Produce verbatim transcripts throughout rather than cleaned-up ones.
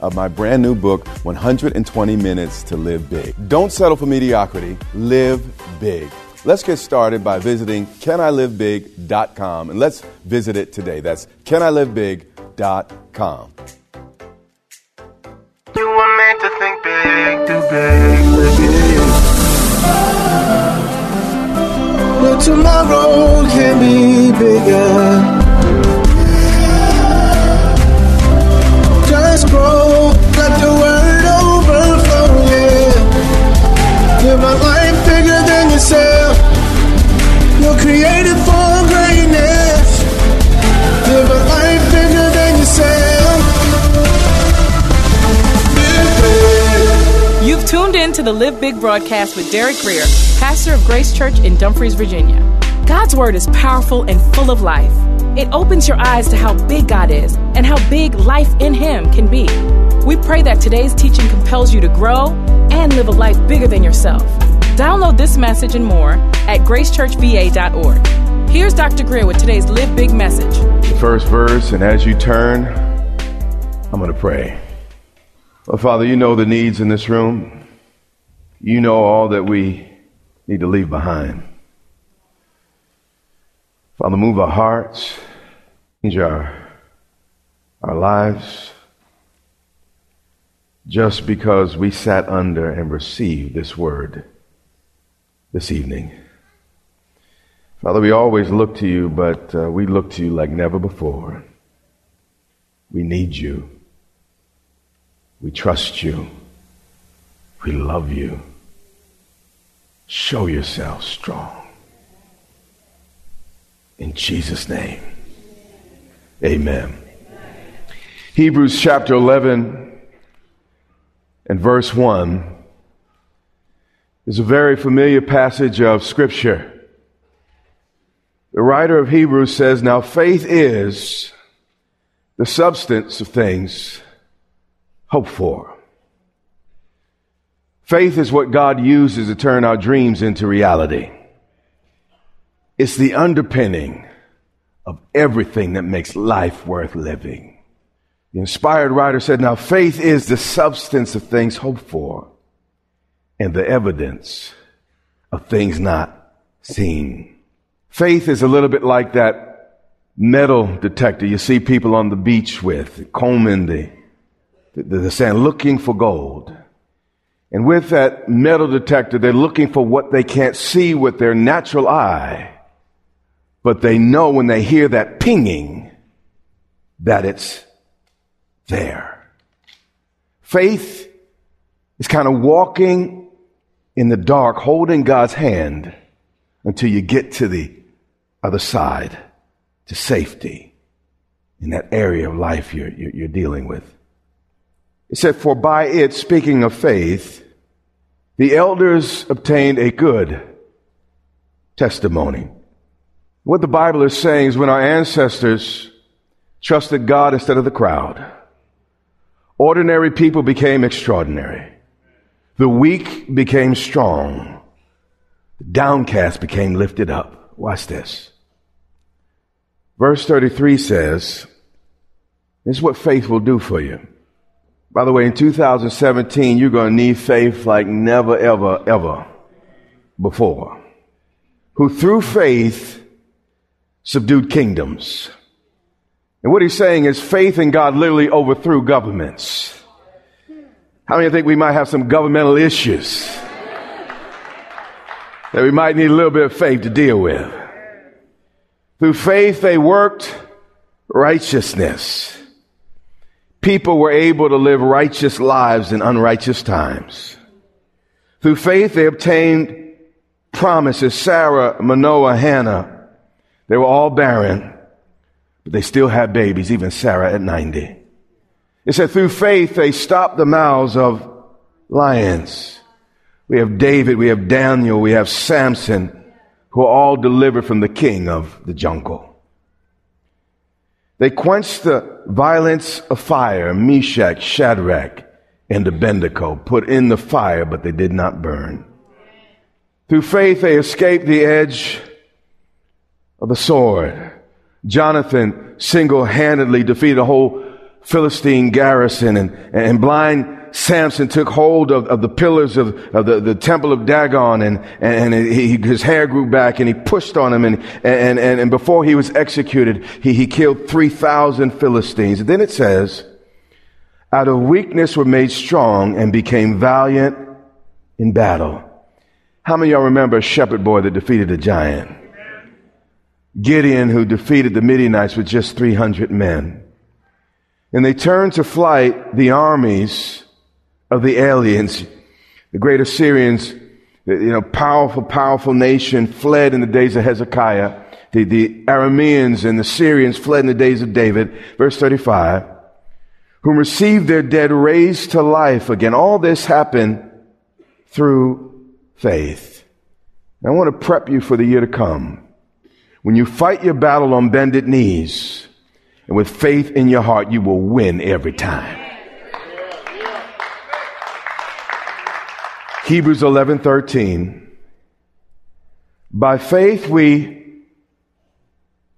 of my brand new book, one hundred twenty minutes to Live Big. Don't settle for mediocrity. Live big. Let's get started by visiting can I live big dot com, and let's visit it today. That's can I live big dot com. You were meant to think big, do big, big. But tomorrow can be bigger. Grow, let the world overflow, yeah. Live a life bigger than yourself. You're created for greatness. Live a life bigger than yourself. Live big. You've tuned in to the Live Big broadcast with Derek Greer, pastor of Grace Church in Dumfries, Virginia. God's word is powerful and full of life. It opens your eyes to how big God is and how big life in Him can be. We pray that today's teaching compels you to grow and live a life bigger than yourself. Download this message and more at grace church v a dot org. Here's Doctor Greer with today's Live Big message. The first verse, and as you turn, I'm going to pray. Oh, Father, you know the needs in this room. You know all that we need to leave behind. Father, move our hearts, change our, our lives, just because we sat under and received this word this evening. Father, we always look to you, but uh, we look to you like never before. We need you. We trust you. We love you. Show yourself strong. In Jesus' name, amen. Hebrews chapter eleven and verse one is a very familiar passage of Scripture. The writer of Hebrews says, now faith is the substance of things hoped for. Faith is what God uses to turn our dreams into reality. It's the underpinning of everything that makes life worth living. The inspired writer said, now faith is the substance of things hoped for and the evidence of things not seen. Faith is a little bit like that metal detector you see people on the beach with, combing the, the, the sand, looking for gold. And with that metal detector, they're looking for what they can't see with their natural eye. But they know when they hear that pinging that it's there. Faith is kind of walking in the dark, holding God's hand until you get to the other side, to safety in that area of life you're, you're, you're dealing with. It said, for by it, speaking of faith, the elders obtained a good testimony. What the Bible is saying is when our ancestors trusted God instead of the crowd, ordinary people became extraordinary. The weak became strong. The downcast became lifted up. Watch this. Verse thirty-three says, this is what faith will do for you. By the way, in two thousand seventeen, you're going to need faith like never, ever, ever before. Who through faith subdued kingdoms. And what he's saying is faith in God literally overthrew governments. How many think we might have some governmental issues that we might need a little bit of faith to deal with? Through faith, they worked righteousness. People were able to live righteous lives in unrighteous times. Through faith, they obtained promises. Sarah, Manoah, Hannah, they were all barren, but they still had babies, even Sarah at ninety. It said, through faith, they stopped the mouths of lions. We have David, we have Daniel, we have Samson, who are all delivered from the king of the jungle. They quenched the violence of fire. Meshach, Shadrach, and Abednego put in the fire, but they did not burn. Through faith, they escaped the edge of the sword. Jonathan single-handedly defeated a whole Philistine garrison, and, and blind Samson took hold of, of the pillars of, of the, the temple of Dagon, and, and he, his hair grew back, and he pushed on him, and, and, and, and before he was executed, he, he killed three thousand Philistines. And then it says, out of weakness were made strong and became valiant in battle. How many of y'all remember a shepherd boy that defeated a giant? Gideon, who defeated the Midianites with just three hundred men. And they turned to flight the armies of the aliens. The great Assyrians, you know, powerful, powerful nation, fled in the days of Hezekiah. The, the Arameans and the Syrians fled in the days of David. Verse thirty-five, whom received their dead raised to life again. All this happened through faith. And I want to prep you for the year to come. When you fight your battle on bended knees, and with faith in your heart, you will win every time. Yeah. Hebrews eleven thirteen. By faith we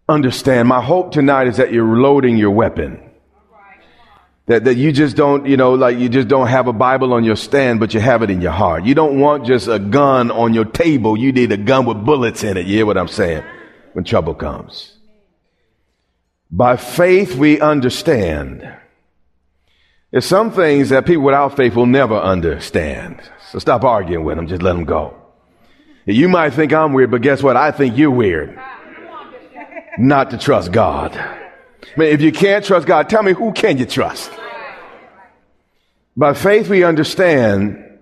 understand. My hope tonight is that you're loading your weapon. That, that you just don't, you know, like you just don't have a Bible on your stand, but you have it in your heart. You don't want just a gun on your table. You need a gun with bullets in it. You hear what I'm saying? When trouble comes. By faith, we understand. There's some things that people without faith will never understand. So stop arguing with them. Just let them go. You might think I'm weird, but guess what? I think you're weird. Not to trust God. I mean, if you can't trust God, tell me who can you trust? By faith, we understand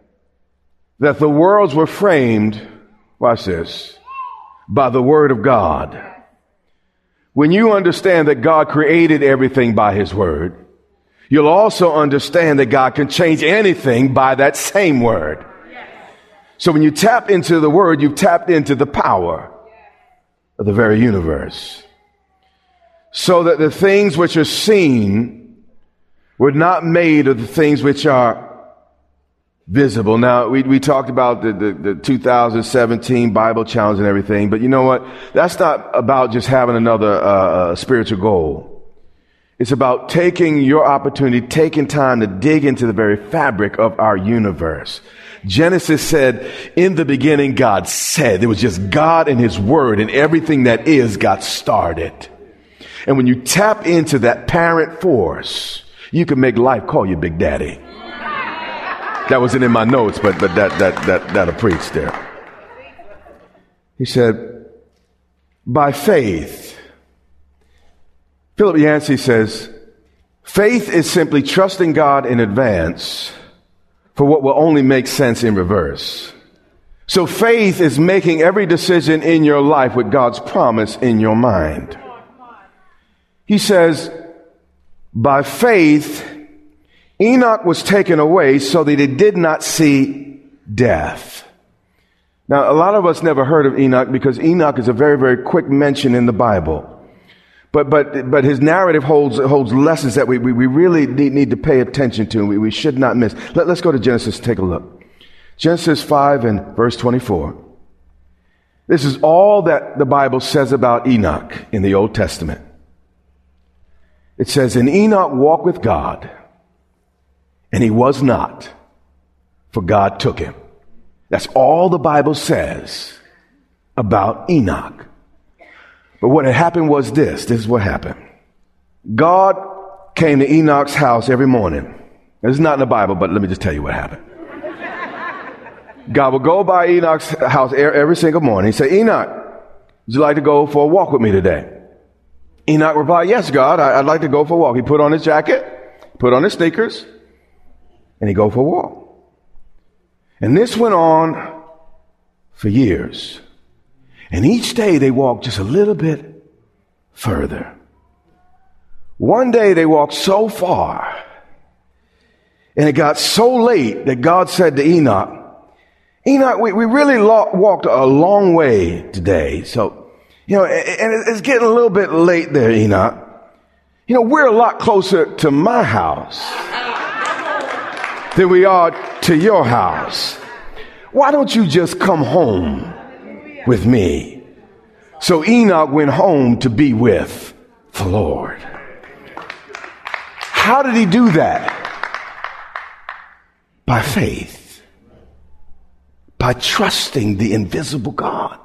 that the worlds were framed, watch this, by the word of God. When you understand that God created everything by his word, you'll also understand that God can change anything by that same word. So when you tap into the word, you've tapped into the power of the very universe. So that the things which are seen were not made of the things which are visible. Now, we, we talked about the, the, the two thousand seventeen Bible challenge and everything, but you know what? That's not about just having another uh, spiritual goal. It's about taking your opportunity, taking time to dig into the very fabric of our universe. Genesis said, in the beginning, God said. It was just God and his word, and everything that is got started. And when you tap into that parent force, you can make life call you Big Daddy. That wasn't in my notes, but but that that that that'll preach there. He said, by faith. Philip Yancey says, faith is simply trusting God in advance for what will only make sense in reverse. So faith is making every decision in your life with God's promise in your mind. He says, by faith, Enoch was taken away so that he did not see death. Now, a lot of us never heard of Enoch because Enoch is a very, very quick mention in the Bible. But but but his narrative holds holds lessons that we, we, we really need, need to pay attention to, and we, we should not miss. Let, let's go to Genesis, take a look. Genesis five and verse twenty-four. This is all that the Bible says about Enoch in the Old Testament. It says, and Enoch walked with God, and he was not, for God took him. That's all the Bible says about Enoch. But what had happened was this. This is what happened. God came to Enoch's house every morning. This is not in the Bible, but let me just tell you what happened. God would go by Enoch's house every single morning. He'd say, Enoch, would you like to go for a walk with me today? Enoch replied, yes, God, I'd like to go for a walk. He put on his jacket, put on his sneakers, and he'd go for a walk. And this went on for years. And each day they walked just a little bit further. One day they walked so far, and it got so late that God said to Enoch, Enoch, we, we really lo- walked a long way today. So, you know, and it's getting a little bit late there, Enoch. You know, we're a lot closer to my house than we are to your house. Why don't you just come home with me? So Enoch went home to be with the Lord. How did he do that? By faith. By trusting the invisible God.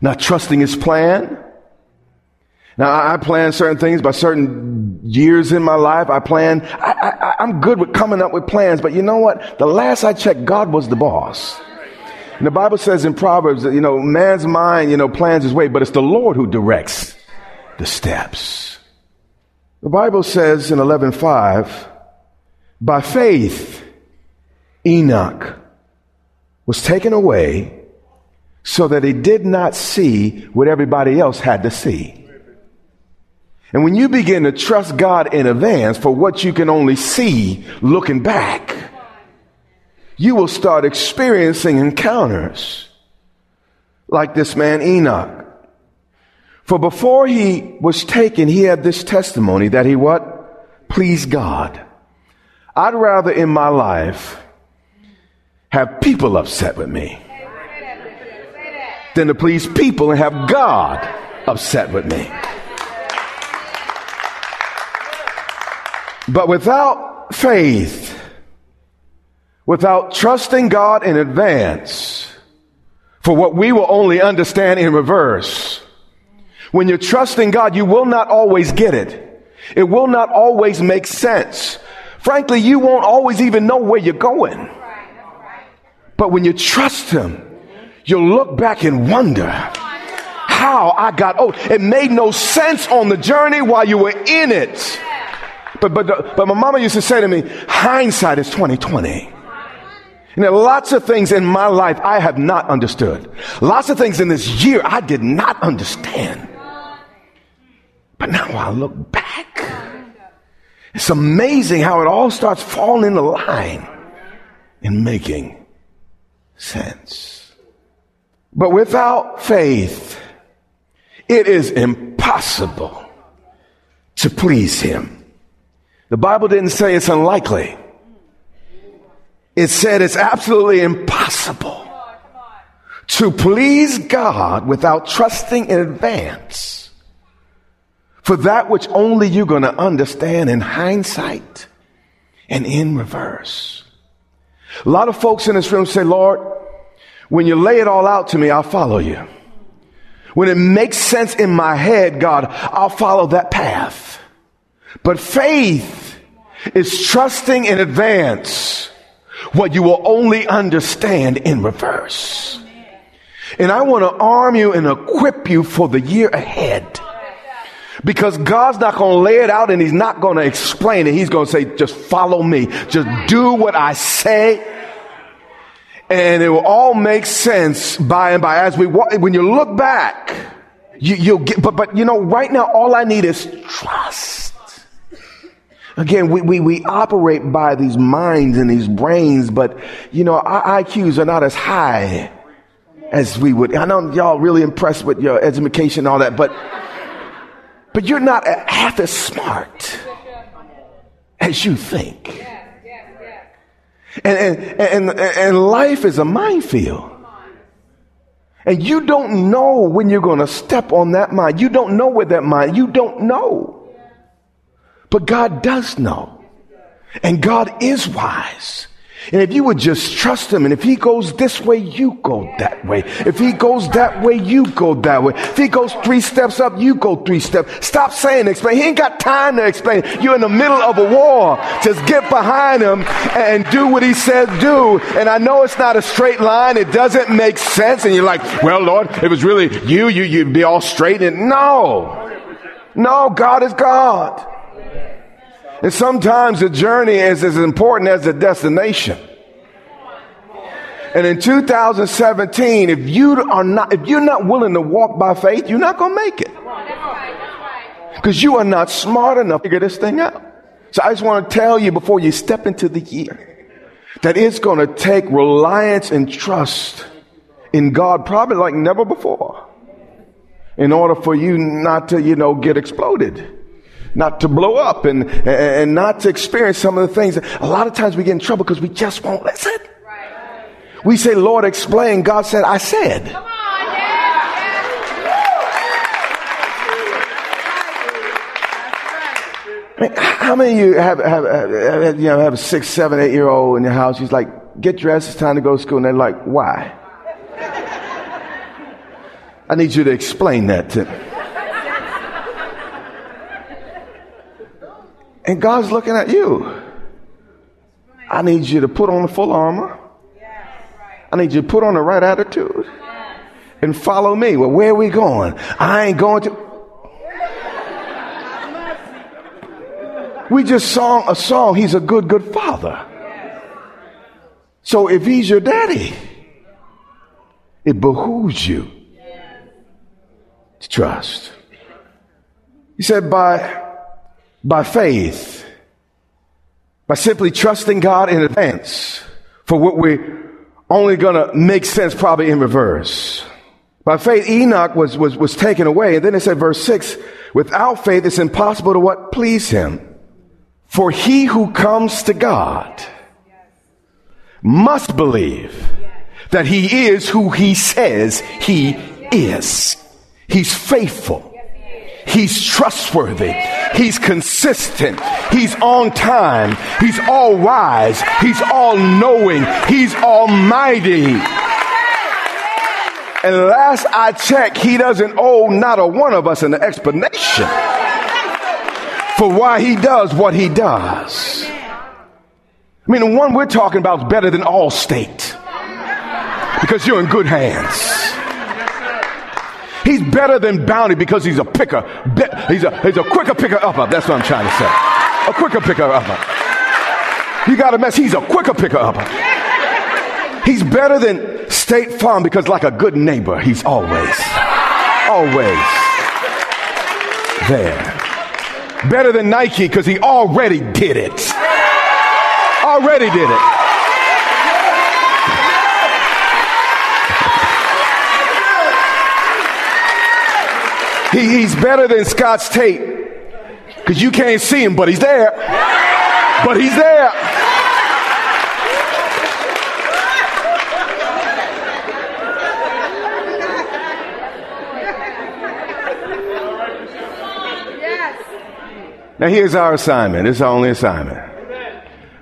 Not trusting his plan. Now, I plan certain things by certain years in my life. I plan, I, I, I'm good with coming up with plans, but you know what? The last I checked, God was the boss. And the Bible says in Proverbs, you know, man's mind, you know, plans his way, but it's the Lord who directs the steps. The Bible says in eleven five, by faith, Enoch was taken away so that he did not see what everybody else had to see. And when you begin to trust God in advance for what you can only see looking back, you will start experiencing encounters like this man Enoch. For before he was taken, he had this testimony that he what? Pleased God. I'd rather in my life have people upset with me than to please people and have God upset with me. But without faith, without trusting God in advance for what we will only understand in reverse, when you're trusting God, you will not always get it. It will not always make sense. Frankly, you won't always even know where you're going. But when you trust him, you'll look back and wonder how I got old. It made no sense on the journey while you were in it. But but but my mama used to say to me, hindsight is twenty twenty. And there are lots of things in my life I have not understood. Lots of things in this year I did not understand. But now I look back. It's amazing how it all starts falling into line and making sense. But without faith, it is impossible to please him. The Bible didn't say it's unlikely. It said it's absolutely impossible to please God without trusting in advance for that which only you're going to understand in hindsight and in reverse. A lot of folks in this room say, Lord, when you lay it all out to me, I'll follow you. When it makes sense in my head, God, I'll follow that path. But faith is trusting in advance what you will only understand in reverse. And I want to arm you and equip you for the year ahead. Because God's not going to lay it out and he's not going to explain it. He's going to say, just follow me. Just do what I say. And it will all make sense by and by. As we walk, when you look back, you, you'll get, but, but you know, right now, all I need is trust. Again, we, we, we operate by these minds and these brains, but you know, our I Qs are not as high as we would. I know y'all really impressed with your education and all that, but But you're not half as smart as you think. And, and, and, and life is a minefield. And you don't know when you're going to step on that mine. You don't know where that mine, you don't know. But God does know. And God is wise. And if you would just trust him, and if he goes this way, you go that way. If he goes that way, you go that way. If he goes three steps up, you go three steps. Stop saying explain. He ain't got time to explain. You're in the middle of a war. Just get behind him and do what he says do. And I know it's not a straight line. It doesn't make sense. And you're like, well, Lord, if it was really you, you you'd be all straight. And no. No, God is God. And sometimes the journey is as important as the destination. And in two thousand seventeen, if you are not, if you're not willing to walk by faith, you're not going to make it. Because you are not smart enough to figure this thing out. So I just want to tell you before you step into the year that it's going to take reliance and trust in God, probably like never before, in order for you not to, you know, get exploded. Not to blow up and, and not to experience some of the things. A lot of times we get in trouble because we just won't listen. Right. We say, Lord, explain. God said, I said. Come on, yeah, yeah. I mean, how many of you have, have, have, you know, have a six, seven, eight year old in your house? He's like, get dressed. It's time to go to school. And they're like, why? I need you to explain that to me. And God's looking at you. I need you to put on the full armor. I need you to put on the right attitude and follow me. Well, where are we going? I ain't going to. We just sang a song. He's a good, good father. So if he's your daddy, it behooves you to trust. He said, by By faith, by simply trusting God in advance for what we're only gonna make sense probably in reverse. By faith, Enoch was, was, was taken away. And then it said, verse six, without faith, it's impossible to what? Please him. For he who comes to God must believe that he is who he says he is. He's faithful. He's trustworthy. He's consistent. He's on time. He's all wise. He's all knowing. He's almighty. And last I checked, he doesn't owe not a one of us an explanation for why he does what he does. I mean, the one we're talking about is better than Allstate because you're in good hands. He's better than Bounty because he's a picker. He's a, he's a quicker picker-upper. That's what I'm trying to say. A quicker picker-upper. You got a mess. He's a quicker picker-upper. He's better than State Farm because like a good neighbor, he's always, always there. Better than Nike because he already did it. Already did it. He, he's better than Scott's tape because you can't see him, but he's there. But he's there. Now, here's our assignment. This is our only assignment.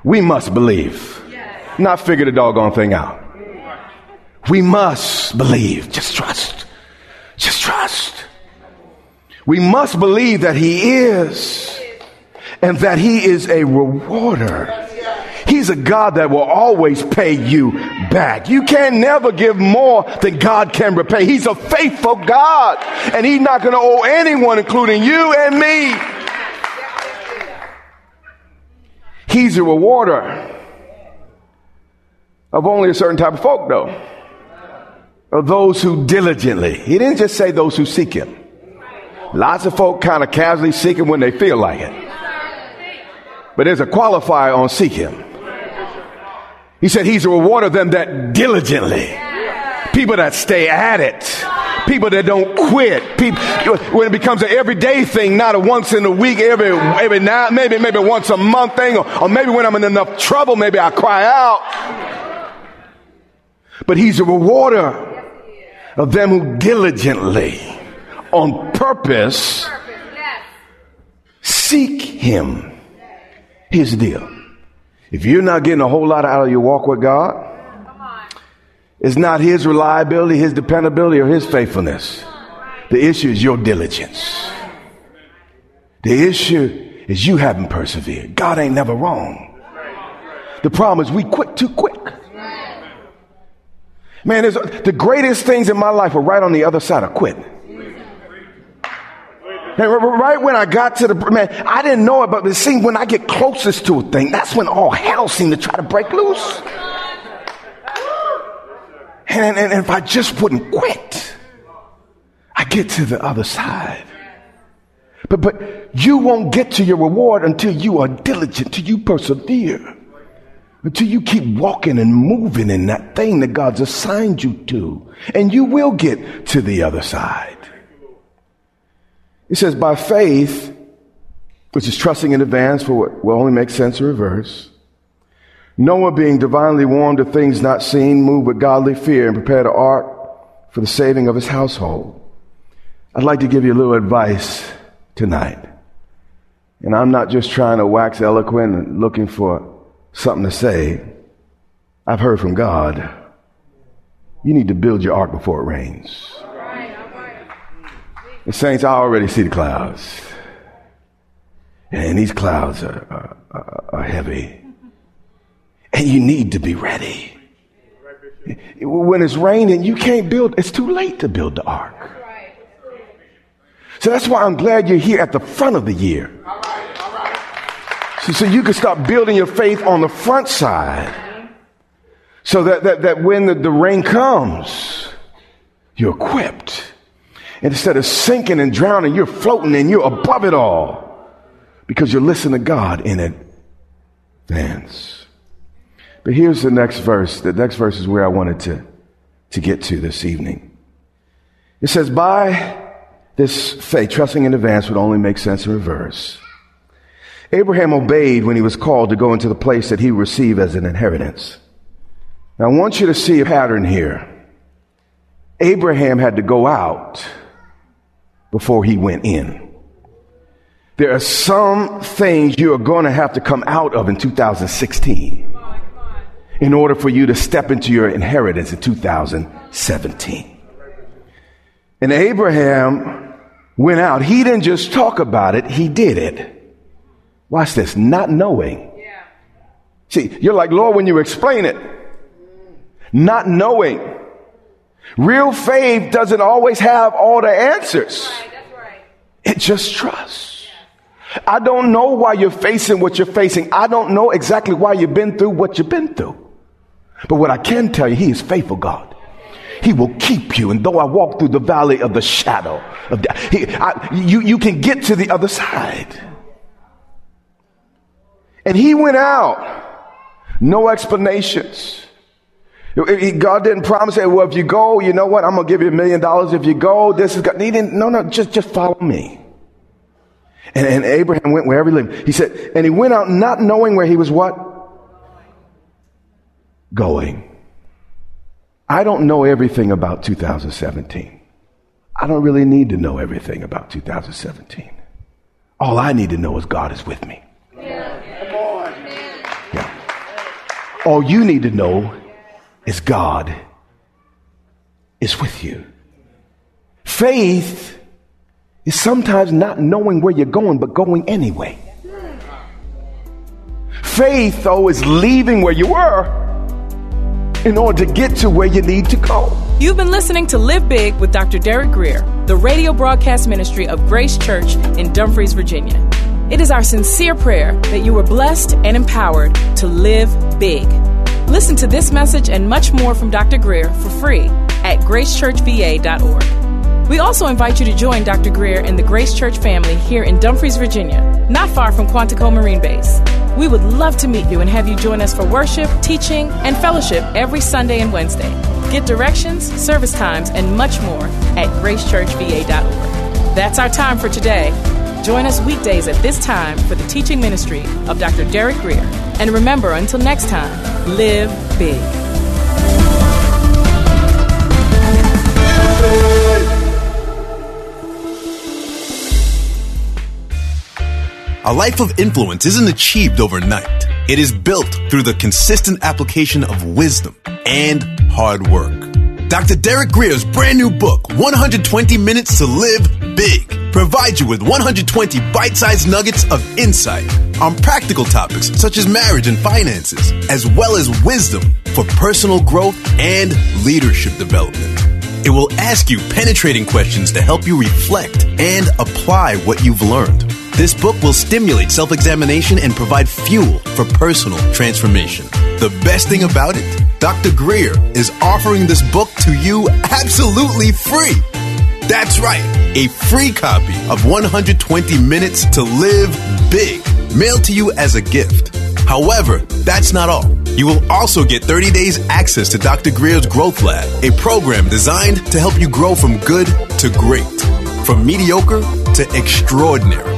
We must believe, not figure the doggone thing out. We must believe. Just trust. Just trust. We must believe that he is and that he is a rewarder. He's a God that will always pay you back. You can never give more than God can repay. He's a faithful God, and he's not going to owe anyone, including you and me. He's a rewarder of only a certain type of folk, though, of those who diligently. He didn't just say those who seek him. Lots of folk kind of casually seek him when they feel like it. But there's a qualifier on seek him. He said he's a rewarder of them that diligently. People that stay at it. People that don't quit. People, when it becomes an everyday thing, not a once in a week, every every now, maybe maybe once a month thing, or, or maybe when I'm in enough trouble, maybe I cry out. But he's a rewarder of them who diligently, on purpose, seek him. Here's the deal. If you're not getting a whole lot out of your walk with God, it's not his reliability, his dependability, or his faithfulness. The issue is your diligence. The issue is you haven't persevered. God ain't never wrong. The problem is we quit too quick. Man, the greatest things in my life were right on the other side of quit. Man, right when I got to the, man, I didn't know it, but it seemed when I get closest to a thing, that's when all hell seemed to try to break loose. And, and, and if I just wouldn't quit, I get to the other side. But but you won't get to your reward until you are diligent, until you persevere, until you keep walking and moving in that thing that God's assigned you to. And you will get to the other side. It says, by faith, which is trusting in advance for what will only make sense in reverse, Noah, being divinely warned of things not seen, moved with godly fear and prepared an ark for the saving of his household. I'd like to give you a little advice tonight. And I'm not just trying to wax eloquent and looking for something to say. I've heard from God. You need to build your ark before it rains. All right, all right. The saints, I already see the clouds. And these clouds are, are, are, are heavy. And you need to be ready. When it's raining, you can't build. It's too late to build the ark. So that's why I'm glad you're here at the front of the year. So, so you can start building your faith on the front side. So that, that, that when the, the rain comes, you're equipped. And instead of sinking and drowning, you're floating and you're above it all. Because you're listening to God in advance. But here's the next verse. The next verse is where I wanted to, to get to this evening. It says, by this faith, trusting in advance would only make sense in reverse. Abraham obeyed when he was called to go into the place that he would receive as an inheritance. Now, I want you to see a pattern here. Abraham had to go out before he went in. There are some things you are going to have to come out of in two thousand sixteen. In order for you to step into your inheritance in two thousand seventeen. And Abraham went out. He didn't just talk about it. He did it. Watch this. Not knowing. Yeah. See, you're like, Lord, when you explain it. Not knowing. Real faith doesn't always have all the answers. That's right, that's right. It just trusts. I don't know why you're facing what you're facing. I don't know exactly why you've been through what you've been through. But what I can tell you, he is faithful God. He will keep you. And though I walk through the valley of the shadow of death, he, I, you, you can get to the other side. And he went out. No explanations. God didn't promise, hey, well, if you go, you know what? I'm going to give you a million dollars. If you go, this is God. He didn't, no, no, just, just follow me. And, and Abraham went wherever he lived. He said, and he went out not knowing where he was what? Going. I don't know everything about two thousand seventeen. I don't really need to know everything about two thousand seventeen. All I need to know is God is with me. Yeah. Yeah. All you need to know is God is with you. Faith is sometimes not knowing where you're going, but going anyway. Faith, though, is leaving where you were in order to get to where you need to go. You've been listening to Live Big with Doctor Derek Greer, the radio broadcast ministry of Grace Church in Dumfries, Virginia. It is our sincere prayer that you were blessed and empowered to live big. Listen to this message and much more from Doctor Greer for free at grace church v a dot org. We also invite you to join Doctor Greer and the Grace Church family here in Dumfries, Virginia, not far from Quantico Marine Base. We would love to meet you and have you join us for worship, teaching, and fellowship every Sunday and Wednesday. Get directions, service times, and much more at grace church v a dot org. That's our time for today. Join us weekdays at this time for the teaching ministry of Doctor Derek Greer. And remember, until next time, live big. A life of influence isn't achieved overnight. It is built through the consistent application of wisdom and hard work. Doctor Derek Greer's brand new book, one hundred twenty minutes to Live Big, provides you with one hundred twenty bite-sized nuggets of insight on practical topics such as marriage and finances, as well as wisdom for personal growth and leadership development. It will ask you penetrating questions to help you reflect and apply what you've learned. This book will stimulate self-examination and provide fuel for personal transformation. The best thing about it, Doctor Greer is offering this book to you absolutely free. That's right, a free copy of one hundred twenty minutes to Live Big, mailed to you as a gift. However, that's not all. You will also get thirty days access to Doctor Greer's Growth Lab, a program designed to help you grow from good to great, from mediocre to extraordinary.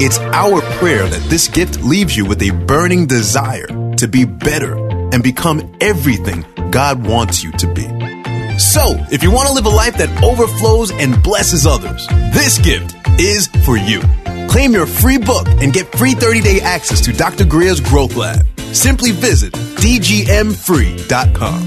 It's our prayer that this gift leaves you with a burning desire to be better and become everything God wants you to be. So, if you want to live a life that overflows and blesses others, this gift is for you. Claim your free book and get free thirty-day access to Doctor Greer's Growth Lab. Simply visit D G M free dot com.